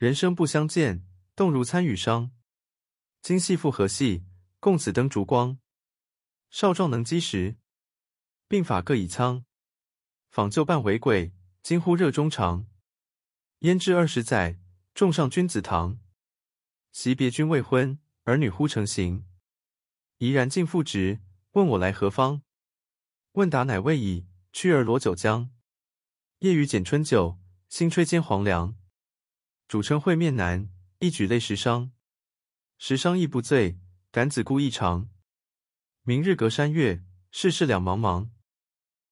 人生不相见，动如参与商。今夕复何夕，共此灯烛光。少壮能饥时，鬓发各已苍。访旧伴为贵，今忽热衷肠。焉知20载，重上君子堂。惜别君未婚，儿女忽成行。怡然尽复职，问我来何方？问答乃未已，去而罗酒浆。夜雨剪春酒，新炊煎黄粱。主称会面难，一举累十觞。十觞亦不醉，感子固异常。明日隔山岳，世事两茫茫。